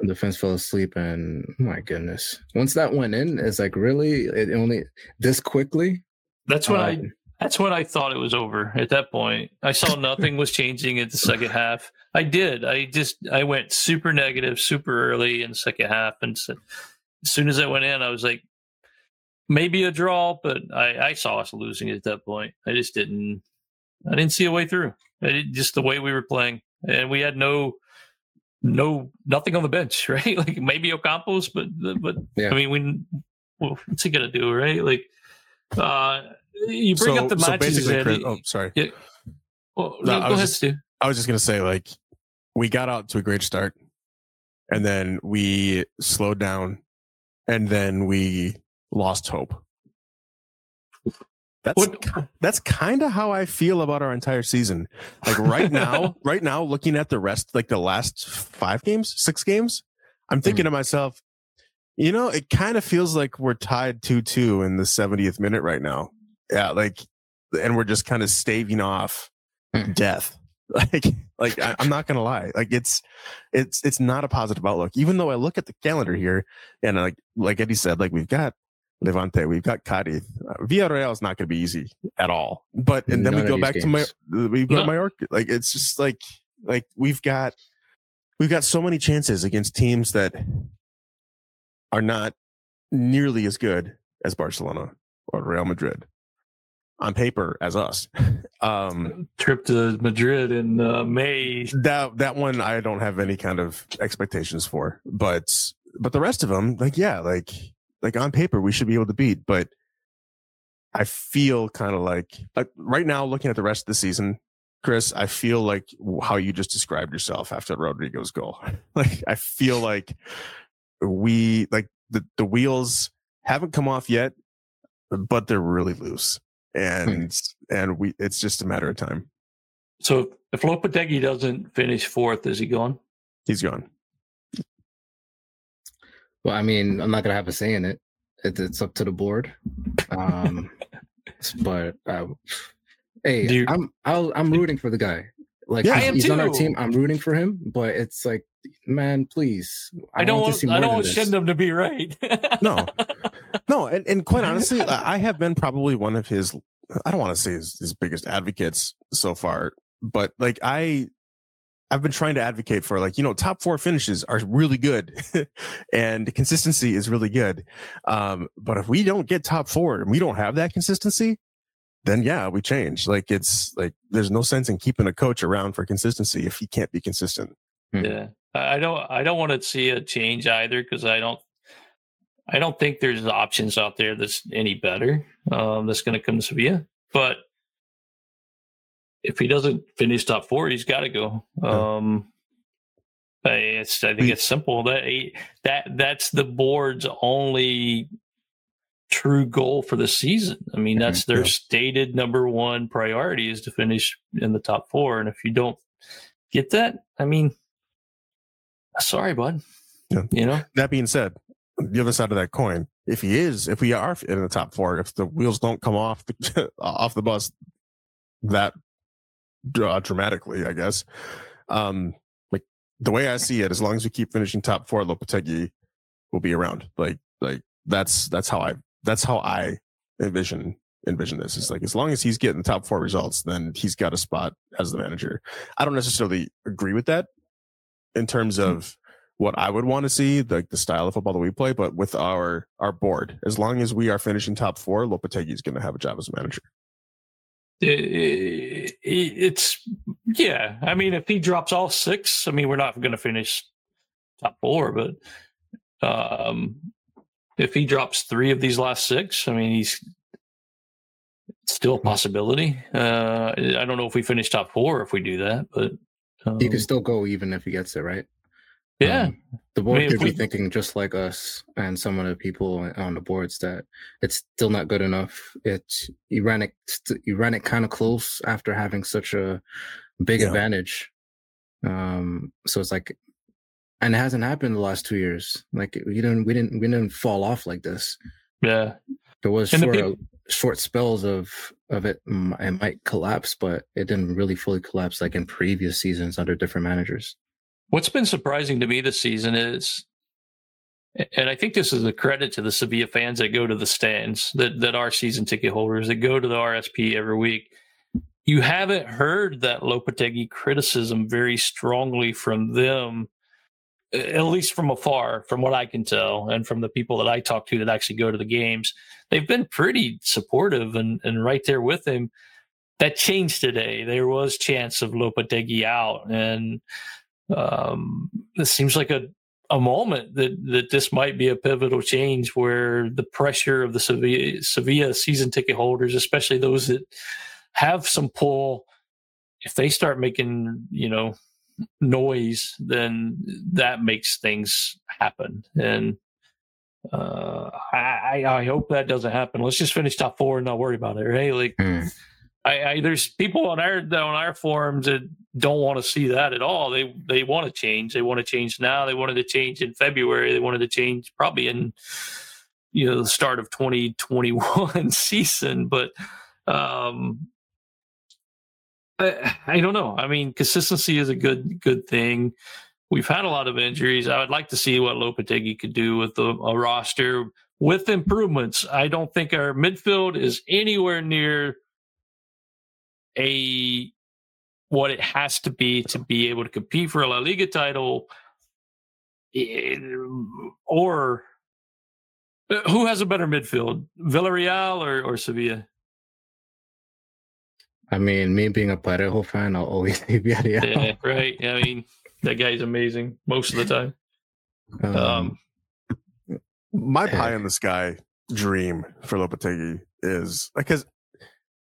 The defense fell asleep, and my goodness. Once that went in, it's like, really? It only this quickly? That's what um, I that's what I thought it was over at that point. I saw nothing was changing at the second half. I did. I just I went super negative, super early in the second half, and so, as soon as I went in, I was like, maybe a draw, but I, I saw us losing at that point. I just didn't. I didn't see a way through. I didn't, just the way we were playing, and we had no, no, nothing on the bench, right? Like maybe Ocampos, but but yeah. I mean, we, well, what's he gonna do, right? Like, uh, you bring so, up the so matches. Chris, oh, sorry. Yeah, well, no, no, go I ahead, Stu. I was just gonna say, like. We got out to a great start, and then we slowed down, and then we lost hope. That's what? That's kind of how I feel about our entire season. Like right now, right now, looking at the rest, like the last five games, six games, I'm thinking mm-hmm. to myself, you know, it kind of feels like we're tied two two in the seventieth minute right now. Yeah, like, and we're just kind of staving off mm-hmm. death. Like, like I, I'm not gonna lie. Like it's, it's, it's not a positive outlook. Even though I look at the calendar here, and like, like Eddie said, like we've got Levante, we've got Cádiz, uh, Villarreal is not gonna be easy at all. But and then None we go back games. to my, we've got no. Mallorca. Like it's just like, like we've got, we've got so many chances against teams that are not nearly as good as Barcelona or Real Madrid. On paper as us. Um, trip to Madrid in uh, May. That that one I don't have any kind of expectations for. But but the rest of them, like yeah, like like on paper we should be able to beat, but I feel kind of like like right now looking at the rest of the season, Chris, I feel like how you just described yourself after Rodrigo's goal. Like I feel like we like the, the wheels haven't come off yet, but they're really loose. And and we it's just a matter of time. So if Lopetegui doesn't finish fourth, is he gone? He's gone. Well, I mean, I'm not going to have a say in it. it. It's up to the board. Um, but uh, hey, you, I'm I'll, I'm rooting for the guy. Like yeah, he's too. on our team. I'm rooting for him. But it's like, man, please. I, I don't want. want I don't want Shindham to be right. No. No, and, and quite honestly, I have been probably one of his, I don't want to say his, his biggest advocates so far, but like I, I've been trying to advocate for like, you know, top four finishes are really good and consistency is really good. Um, but if we don't get top four and we don't have that consistency, then yeah, we change. Like it's like, there's no sense in keeping a coach around for consistency if he can't be consistent. Yeah. I don't, I don't want to see a change either because I don't, I don't think there's options out there that's any better um, that's going to come to Sevilla. But if he doesn't finish top four, he's got to go. Um, I, it's, I think it's simple. That that that's the board's only true goal for the season. I mean, that's their stated number one priority is to finish in the top four. And if you don't get that, I mean, sorry, bud. Yeah. You know. That being said. The other side of that coin, if he is, if we are in the top four, if the wheels don't come off the, off the bus that uh, dramatically, I guess, um, like the way I see it, as long as we keep finishing top four, Lopetegui will be around. Like, like that's that's how I that's how I envision envision this. It's like, as long as he's getting the top four results, then he's got a spot as the manager. I don't necessarily agree with that in terms of what I would want to see, like the style of football that we play, but with our our board, as long as we are finishing top four, Lopetegui is going to have a job as a manager. It, it, it's yeah. I mean, if he drops all six, I mean, we're not going to finish top four, but um, if he drops three of these last six, I mean, he's still a possibility. Uh, I don't know if we finish top four if we do that, but um, he could still go even if he gets it right. Yeah, um, the board I mean, could we, be thinking just like us and some of the people on the boards that it's still not good enough. It's you ran it, you ran it kind of close after having such a big yeah. advantage. Um, so it's like, and it hasn't happened the last two years. Like we didn't, we didn't, we didn't fall off like this. Yeah, there was short, the people- short spells of of it. It might collapse, but it didn't really fully collapse like in previous seasons under different managers. What's been surprising to me this season is, and I think this is a credit to the Sevilla fans that go to the stands, that, that are season ticket holders, that go to the R S P every week. You haven't heard that Lopetegui criticism very strongly from them, at least from afar, from what I can tell, and from the people that I talk to that actually go to the games. They've been pretty supportive and, and right there with him. That changed today. There was chance of Lopetegui out, and Um, this seems like a, a moment that, that this might be a pivotal change where the pressure of the Sevilla, Sevilla season ticket holders, especially those that have some pull, if they start making, you know, noise, then that makes things happen. And uh, I, I hope that doesn't happen. Let's just finish top four and not worry about it, right? Like, mm. I, I, there's people on our on our forums that don't want to see that at all. They they want to change. They want to change now. They wanted to change in February. They wanted to change probably in you know the start of twenty twenty-one season. But um, I I don't know. I mean, consistency is a good good thing. We've had a lot of injuries. I would like to see what Lopetegui could do with a, a roster with improvements. I don't think our midfield is anywhere near a what it has to be to be able to compete for a La Liga title, or who has a better midfield, Villarreal or, or Sevilla? I mean, me being a Parejo fan, I'll always be Villarreal. Yeah, right. I mean, that guy's amazing most of the time. Um, um, my pie in the sky dream for Lopetegui is because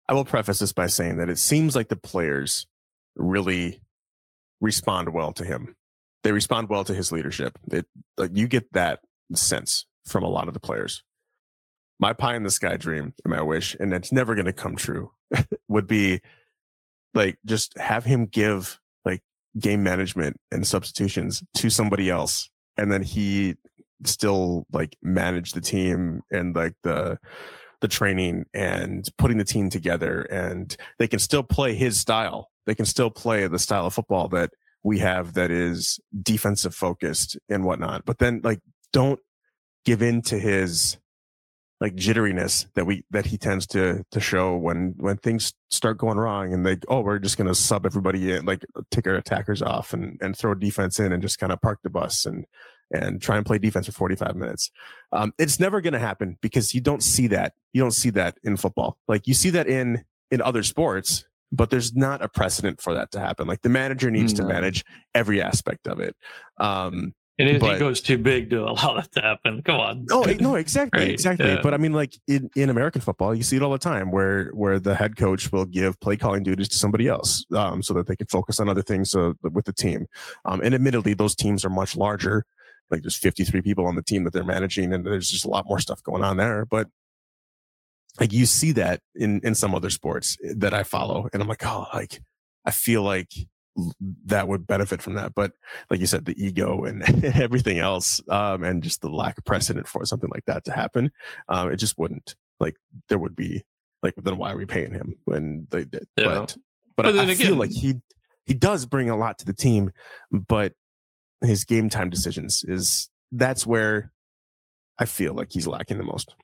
I will preface this by saying that it seems like the players really respond well to him. They respond well to his leadership. It, like you get that sense from a lot of the players. My pie in the sky dream, and my wish, and it's never going to come true, would be like just have him give like game management and substitutions to somebody else, and then he still like manage the team and like the. the training and putting the team together, and they can still play his style. They can still play the style of football that we have that is defensive focused and whatnot. But then like, don't give in to his like jitteriness that we, that he tends to, to show when, when things start going wrong and they, oh, we're just going to sub everybody in, like take our attackers off and, and throw defense in and just kind of park the bus and, and try and play defense for forty-five minutes. Um, it's never going to happen because you don't see that. You don't see that in football. Like you see that in, in other sports, but there's not a precedent for that to happen. Like the manager needs no. to manage every aspect of it. Um, and if but, he goes too big to allow that to happen, come on. No, no, exactly. Right. Exactly. Yeah. But I mean, like in, in American football, you see it all the time where, where the head coach will give play calling duties to somebody else um, so that they can focus on other things uh, with the team. Um, and admittedly, those teams are much larger. Like there's fifty-three people on the team that they're managing, and there's just a lot more stuff going on there. But like you see that in, in some other sports that I follow, and I'm like, oh, like I feel like that would benefit from that. But like you said, the ego and everything else, um, and just the lack of precedent for something like that to happen, um, it just wouldn't. Like there would be like, then why are we paying him when they did? Yeah. But but, but I, I feel again, like he he does bring a lot to the team, but his game time decisions is that's where I feel like he's lacking the most.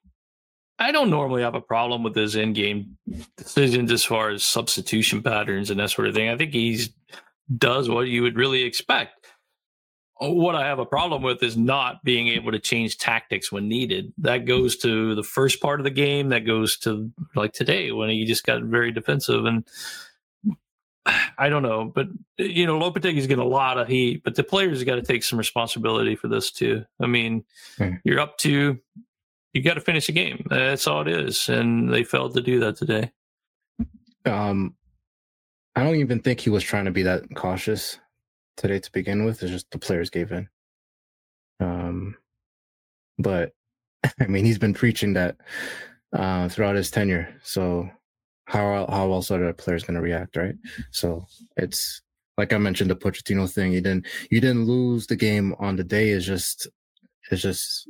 I don't normally have a problem with his in-game decisions as far as substitution patterns and that sort of thing. I think he's does what you would really expect. What I have a problem with is not being able to change tactics when needed. That goes to the first part of the game. That goes to like today when he just got very defensive. And I don't know, but you know, Lopetegui's getting a lot of heat, but the players got to take some responsibility for this too. I mean, hmm. you're up to, you got to finish the game. That's all it is. And they failed to do that today. Um, I don't even think he was trying to be that cautious today to begin with. It's just the players gave in. Um, but I mean, he's been preaching that uh, throughout his tenure. So how how else are the players going to react, right? So it's like I mentioned, the Pochettino thing. You didn't you didn't lose the game on the day. It's just it's just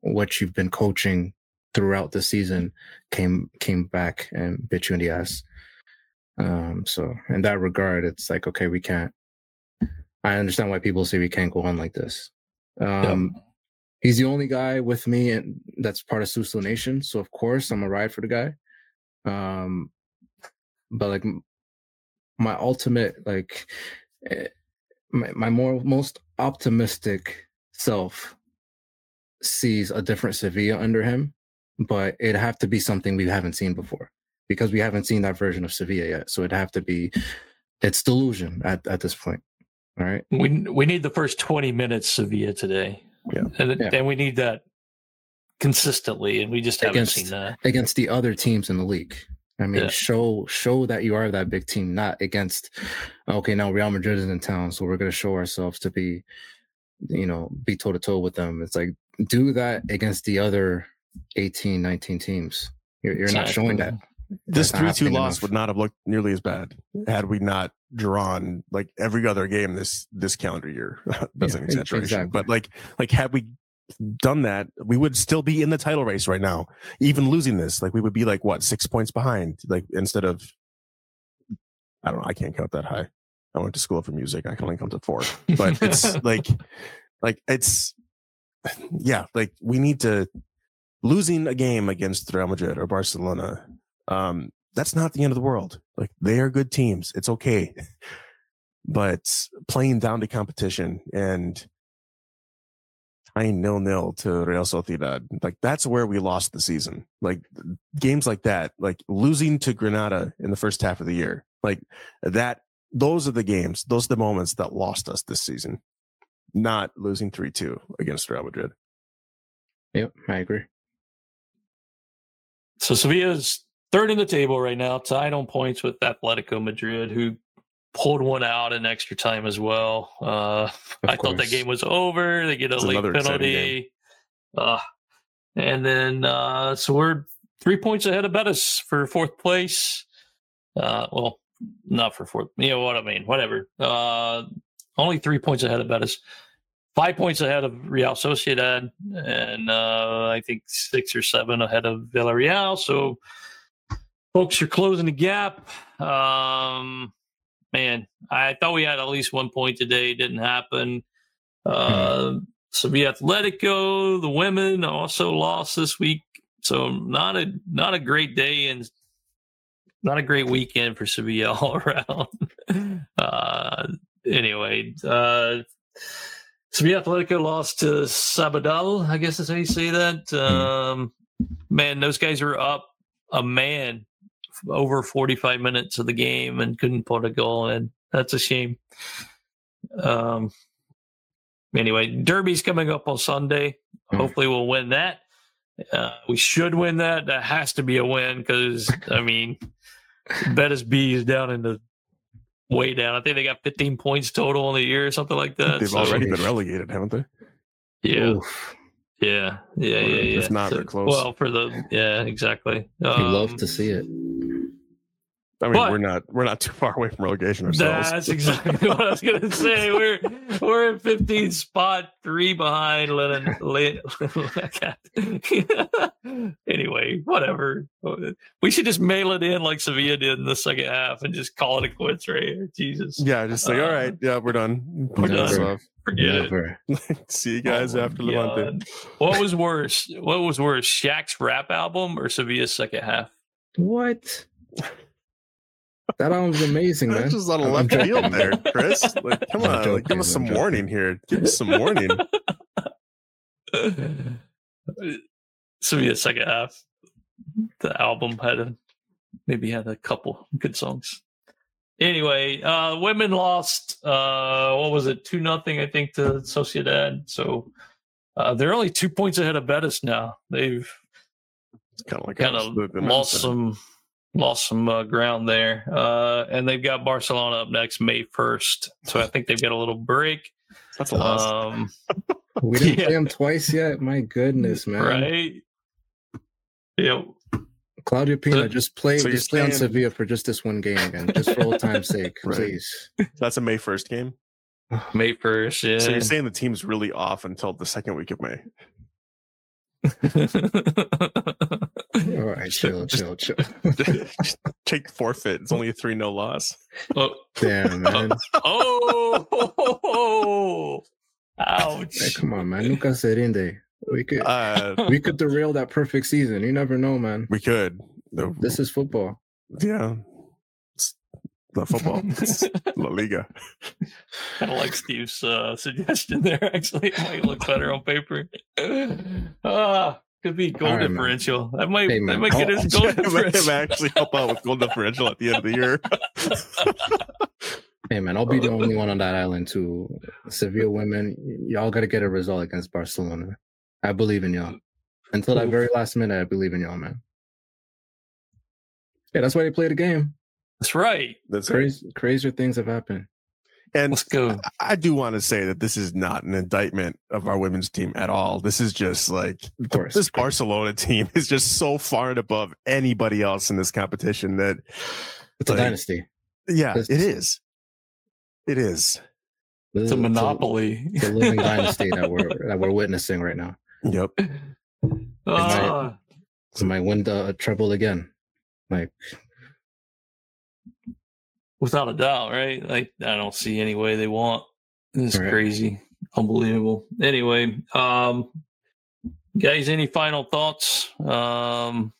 what you've been coaching throughout the season came came back and bit you in the ass. Um, so in that regard, it's like, okay, we can't, I understand why people say we can't go on like this. Um, yep. He's the only guy with me and that's part of Suso Nation. So of course I'm a ride for the guy. Um, but like my ultimate, like my, my more, most optimistic self sees a different Sevilla under him, but it'd have to be something we haven't seen before. Because we haven't seen that version of Sevilla yet, so it'd have to be, it's delusion at, at this point. All right, we we need the first twenty minutes Sevilla today, yeah, and yeah. and we need that consistently, and we just haven't against, seen that against the other teams in the league. I mean, yeah. show show that you are that big team, not against. Okay, now Real Madrid is in town, so we're going to show ourselves to be, you know, be toe to toe with them. It's like do that against the other eighteen, nineteen teams. You're, you're not showing that. This three two loss would not have looked nearly as bad had we not drawn like every other game this this calendar year. That's yeah, an exaggeration. Exactly. But like like had we done that, we would still be in the title race right now. Even losing this, like we would be like what, six points behind, like instead of I don't know, I can't count that high. I went to school for music. I can only count to four. But it's like like it's yeah, like we need to losing a game against Real Madrid or Barcelona. Um, that's not the end of the world. Like they are good teams. It's okay. But playing down to competition and tying nil nil to Real Sociedad, like that's where we lost the season. Like games like that, like losing to Granada in the first half of the year, like that, those are the games, those are the moments that lost us this season, not losing three two against Real Madrid. Yep. I agree. So Sevilla's third in the table right now, tied on points with Atletico Madrid, who pulled one out in extra time as well. Uh, I course. thought that game was over. They get a it's late penalty. Uh, and then, uh, so we're three points ahead of Betis for fourth place. Uh, well, not for fourth. You know what I mean? Whatever. Uh, only three points ahead of Betis. Five points ahead of Real Sociedad. And uh, I think six or seven ahead of Villarreal. So... folks, you're closing the gap. Um, man, I thought we had at least one point today. It didn't happen. Uh, mm-hmm. Sevilla Atletico, the women also lost this week. So not a not a great day and not a great weekend for Sevilla all around. uh, anyway, uh, Sevilla Atletico lost to Sabadell, I guess is how you say that. Um, man, those guys are up a man over forty-five minutes of the game and couldn't put a goal in. That's a shame. Um, anyway, Derby's coming up on Sunday. Mm. Hopefully we'll win that. Uh, we should win that. That has to be a win because, I mean, Betis B is down in the way down. I think they got fifteen points total on the year or something like that. They've so, already been relegated, haven't they? Yeah. Oof. Yeah, yeah, yeah, yeah. If not, so, they're close. Well, for the yeah, exactly. Um, We'd love to see it. I mean, but, we're not we're not too far away from relegation ourselves. That's exactly what I was gonna say. We're we're in fifteenth spot, three behind. Anyway, whatever. We should just mail it in like Sevilla did in the second half and just call it a quits right here. Jesus. Yeah, just like, uh, all right, yeah, we're done. We're, we're done. Forget Never. it. See you guys oh after Levante. What was worse? What was worse? Shaq's rap album or Sevilla's second half? What? That album's amazing, man. That's just on a left field there, Chris. Like, come on, like, give us some warning here. Give us some warning. Sevilla's second half. The album had a, maybe had a couple good songs. Anyway, uh, women lost, uh, what was it, two nothing, I think, to Sociedad. So uh, they're only two points ahead of Betis now. They've kind of like lost some lost some uh, ground there. Uh, and they've got Barcelona up next May first. So I think they've got a little break. That's a loss. Um, we didn't yeah. play them twice yet. My goodness, man. Right? Yep. Claudio Pina, so, just play, so just play on Sevilla for just this one game again, just for old time's sake, right. please. So that's a May first game? May first, yeah. So you're saying the team's really off until the second week of May? All right, chill, chill, chill. Take forfeit. It's only a three-nil loss. Oh. Damn, man. Oh! oh, oh. Ouch. Hey, come on, man. Nunca se rinde. We could uh, we could derail that perfect season. You never know, man. We could. This is football. Yeah. It's not football. It's La Liga. Kind of like Steve's uh, suggestion there, actually. It might look better on paper. Uh, could be goal right, differential. Man. That might, hey, that might get his goal differential. I actually help out with goal differential at the end of the year. Hey, man, I'll be the only one on that island, too. Sevilla women, y'all got to get a result against Barcelona. I believe in y'all. Until that very last minute, I believe in y'all, man. Yeah, that's why they play the game. That's right. That's crazy. Right. Crazier things have happened. And let's go. I, I do want to say that this is not an indictment of our women's team at all. This is just like this Barcelona team is just so far and above anybody else in this competition that it's like, a dynasty. Yeah, it's, it is. It is. It's a monopoly. It's a, it's a living dynasty that we're that we're witnessing right now. Yep. Uh, so my window treble again, like without a doubt, right? Like I don't see any way they want. It's right. Crazy, unbelievable. Anyway, um, guys, any final thoughts? Um,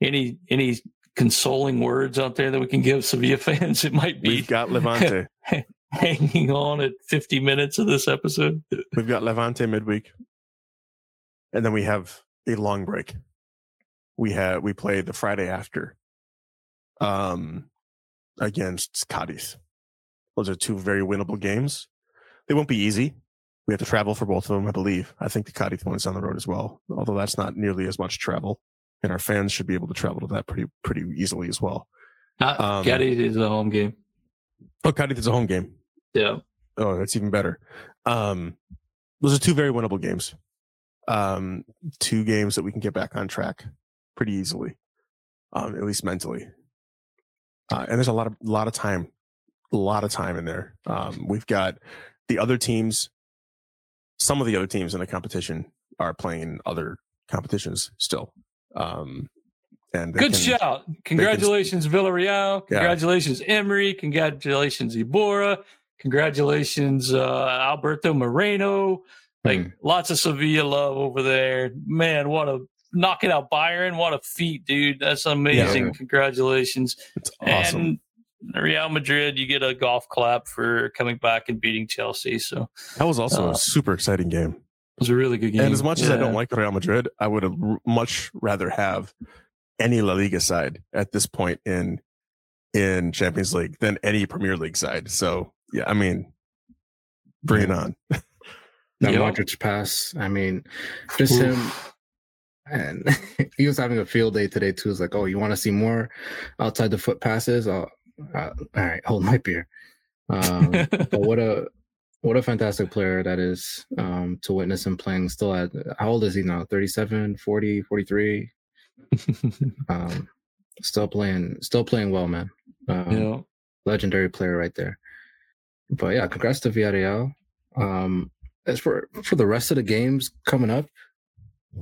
any any consoling words out there that we can give Sevilla fans? It might be we've got Levante hanging on at fifty minutes of this episode. We've got Levante midweek. And then we have a long break. We have we play the Friday after, um, against Cádiz. Those are two very winnable games. They won't be easy. We have to travel for both of them, I believe. I think the Cádiz one is on the road as well, although that's not nearly as much travel, and our fans should be able to travel to that pretty pretty easily as well. Um, Cádiz is a home game. Oh, Cádiz is a home game. Yeah. Oh, that's even better. Um, those are two very winnable games. Um, two games that we can get back on track pretty easily, um, at least mentally. Uh, and there's a lot of lot of time, a lot of time in there. Um, we've got the other teams. Some of the other teams in the competition are playing other competitions still. Um, and good can, shout! Congratulations, can, Villarreal! Congratulations, yeah. Emery! Congratulations, Iborra! Congratulations, uh, Alberto Moreno! Like mm. lots of Sevilla love over there, man. What a knocking out Bayern! What a feat, dude. That's amazing. Yeah. Congratulations. It's awesome. And Real Madrid, you get a golf clap for coming back and beating Chelsea. So that was also uh, a super exciting game. It was a really good game. And as much yeah. as I don't like Real Madrid, I would have much rather have any La Liga side at this point in in Champions League than any Premier League side. So yeah, I mean, bring it on. That yep. Modric pass, I mean, just Oof. him, and he was having a field day today too. It's like, oh, you want to see more outside the foot passes? Oh, uh, all right, hold my beer. Um, but what a what a fantastic player that is, um, to witness him playing still at, how old is he now? thirty-seven, forty, forty-three? um, still playing, still playing well, man. Um, yeah. Legendary player right there. But yeah, congrats to Villarreal. Um, As for, for the rest of the games coming up,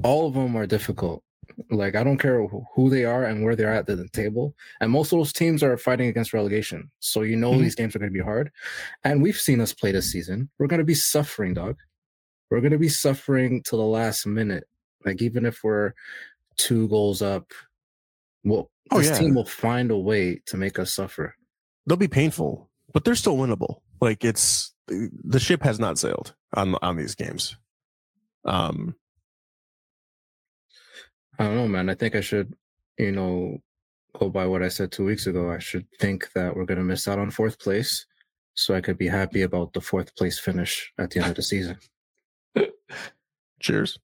all of them are difficult. Like, I don't care who they are and where they're at the table. And most of those teams are fighting against relegation. So, you know, mm-hmm. these games are going to be hard. And we've seen us play this season. We're going to be suffering, dog. We're going to be suffering to the last minute. Like, even if we're two goals up, well, oh, this yeah. team will find a way to make us suffer. They'll be painful, but they're still winnable. Like, it's the ship has not sailed on on these games. Um, I don't know, man. I think I should, you know, go by what I said two weeks ago. I should think that we're going to miss out on fourth place, so I could be happy about the fourth place finish at the end of the season. Cheers.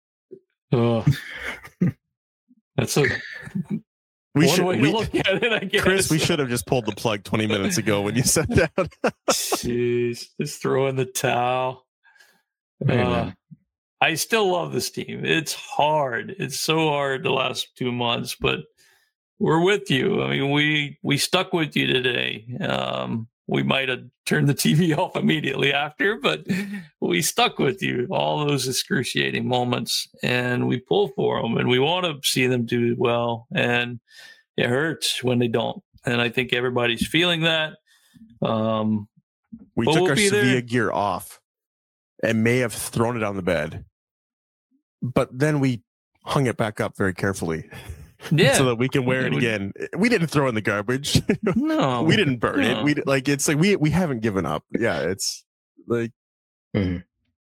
Oh, that's a we one should, way we, to look at it, I guess. Chris, we should have just pulled the plug twenty minutes ago when you sat down. Jeez, just throw in the towel. Hey, uh, I still love this team. It's hard. It's so hard the last two months, but we're with you. I mean, we we stuck with you today. Um, we might have turned the T V off immediately after, but we stuck with you. All those excruciating moments, and we pull for them, and we want to see them do well, and it hurts when they don't. And I think everybody's feeling that. Um, we took we'll our Sevilla there. gear off. And may have thrown it on the bed. But then we hung it back up very carefully. Yeah. So that we can wear it again. We didn't throw in the garbage. No. We didn't burn no. it. We like it's like we we haven't given up. Yeah, it's like mm-hmm.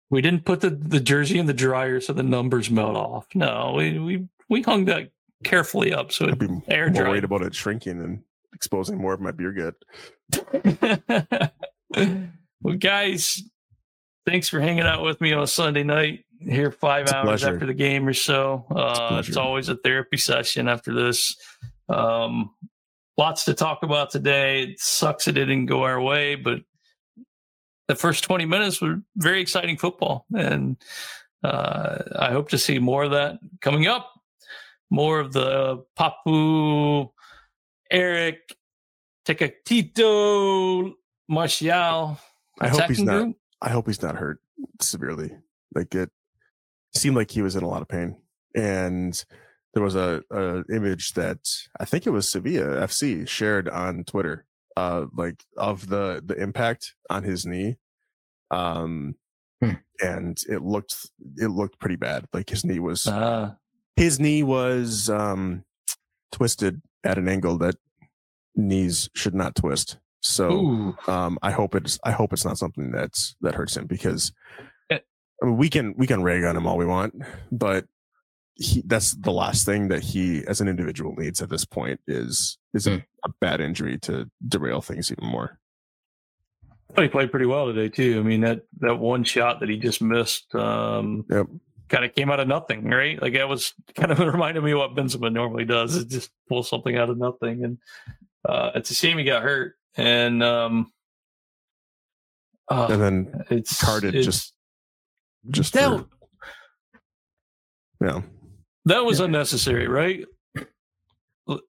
we didn't put the, the jersey in the dryer so the numbers melt off. No, we we, we hung that carefully up so it I'd be air more dried. Worried about it shrinking and exposing more of my beer gut. Well, guys, thanks for hanging out with me on Sunday night here five it's hours after the game or so. Uh, it's, it's always a therapy session after this. Um, lots to talk about today. It sucks it didn't go our way, but the first twenty minutes were very exciting football. And uh, I hope to see more of that coming up. More of the Papu, Eric, Tecatito, Martial. I hope he's not. Group. I hope he's not hurt severely. Like, it seemed like he was in a lot of pain. And there was a, a image that I think it was Sevilla F C shared on Twitter, uh, like of the, the impact on his knee. Um, hmm. And it looked, it looked pretty bad. Like his knee was, ah. his knee was um, twisted at an angle that knees should not twist. So um, I hope it's I hope it's not something that's that hurts him, because I mean, we can we can rag on him all we want, but he, that's the last thing that he as an individual needs at this point is is a, a bad injury to derail things even more. He played pretty well today too. I mean that that one shot that he just missed um, yep. kind of came out of nothing, right? Like that was kind of reminded me of what Benzema normally does. It just pulls something out of nothing, and uh, it's a shame he got hurt. And um, uh, and then it's carded it's, just just that, for, yeah. That was yeah. unnecessary, right?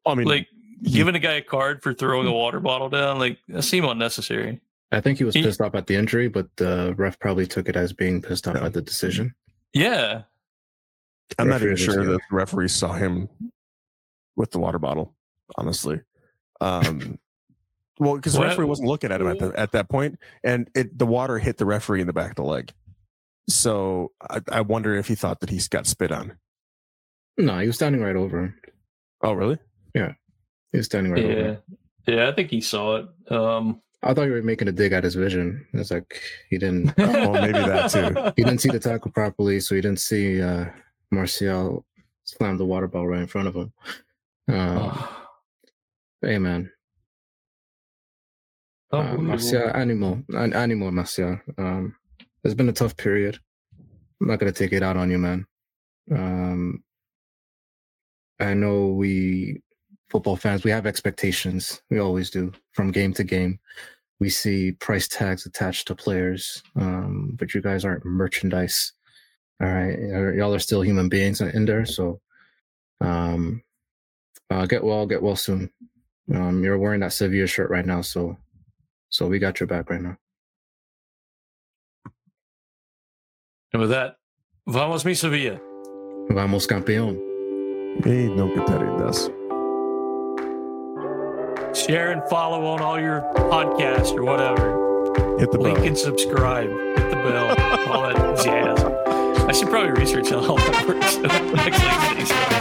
I mean, like he, giving a guy a card for throwing a water bottle down, like that seemed unnecessary. I think he was he, pissed off at the injury, but the ref probably took it as being pissed off yeah. at the decision. Yeah, I'm not even sure that the referee saw him with the water bottle. Honestly, um. Well, because the referee wasn't looking at him at, the, at that point, and it the water hit the referee in the back of the leg. So I, I wonder if he thought that he got spit on. No, he was standing right over him. Oh, really? Yeah. He was standing right yeah. over him. Yeah, I think he saw it. Um, I thought you were making a dig at his vision. It's like he didn't. Well, maybe that too. He didn't see the tackle properly, so he didn't see uh, Martial slam the water ball right in front of him. Uh, oh. Hey, man. Uh, Martial, animal, an animal, Martial. Um, it's been a tough period. I'm not gonna take it out on you, man. Um, I know we football fans, we have expectations. We always do. From game to game, we see price tags attached to players. Um, but you guys aren't merchandise. All right, y'all are still human beings in there. So, um, uh, get well, get well soon. Um, you're wearing that Sevilla shirt right now, so. So we got your back right now. And with that, vamos mi Sevilla. Vamos campeón. He don't get that it does. Share and follow on all your podcasts or whatever. Hit the bell. Link and subscribe. Hit the bell. All that jazz. I should probably research how all that works.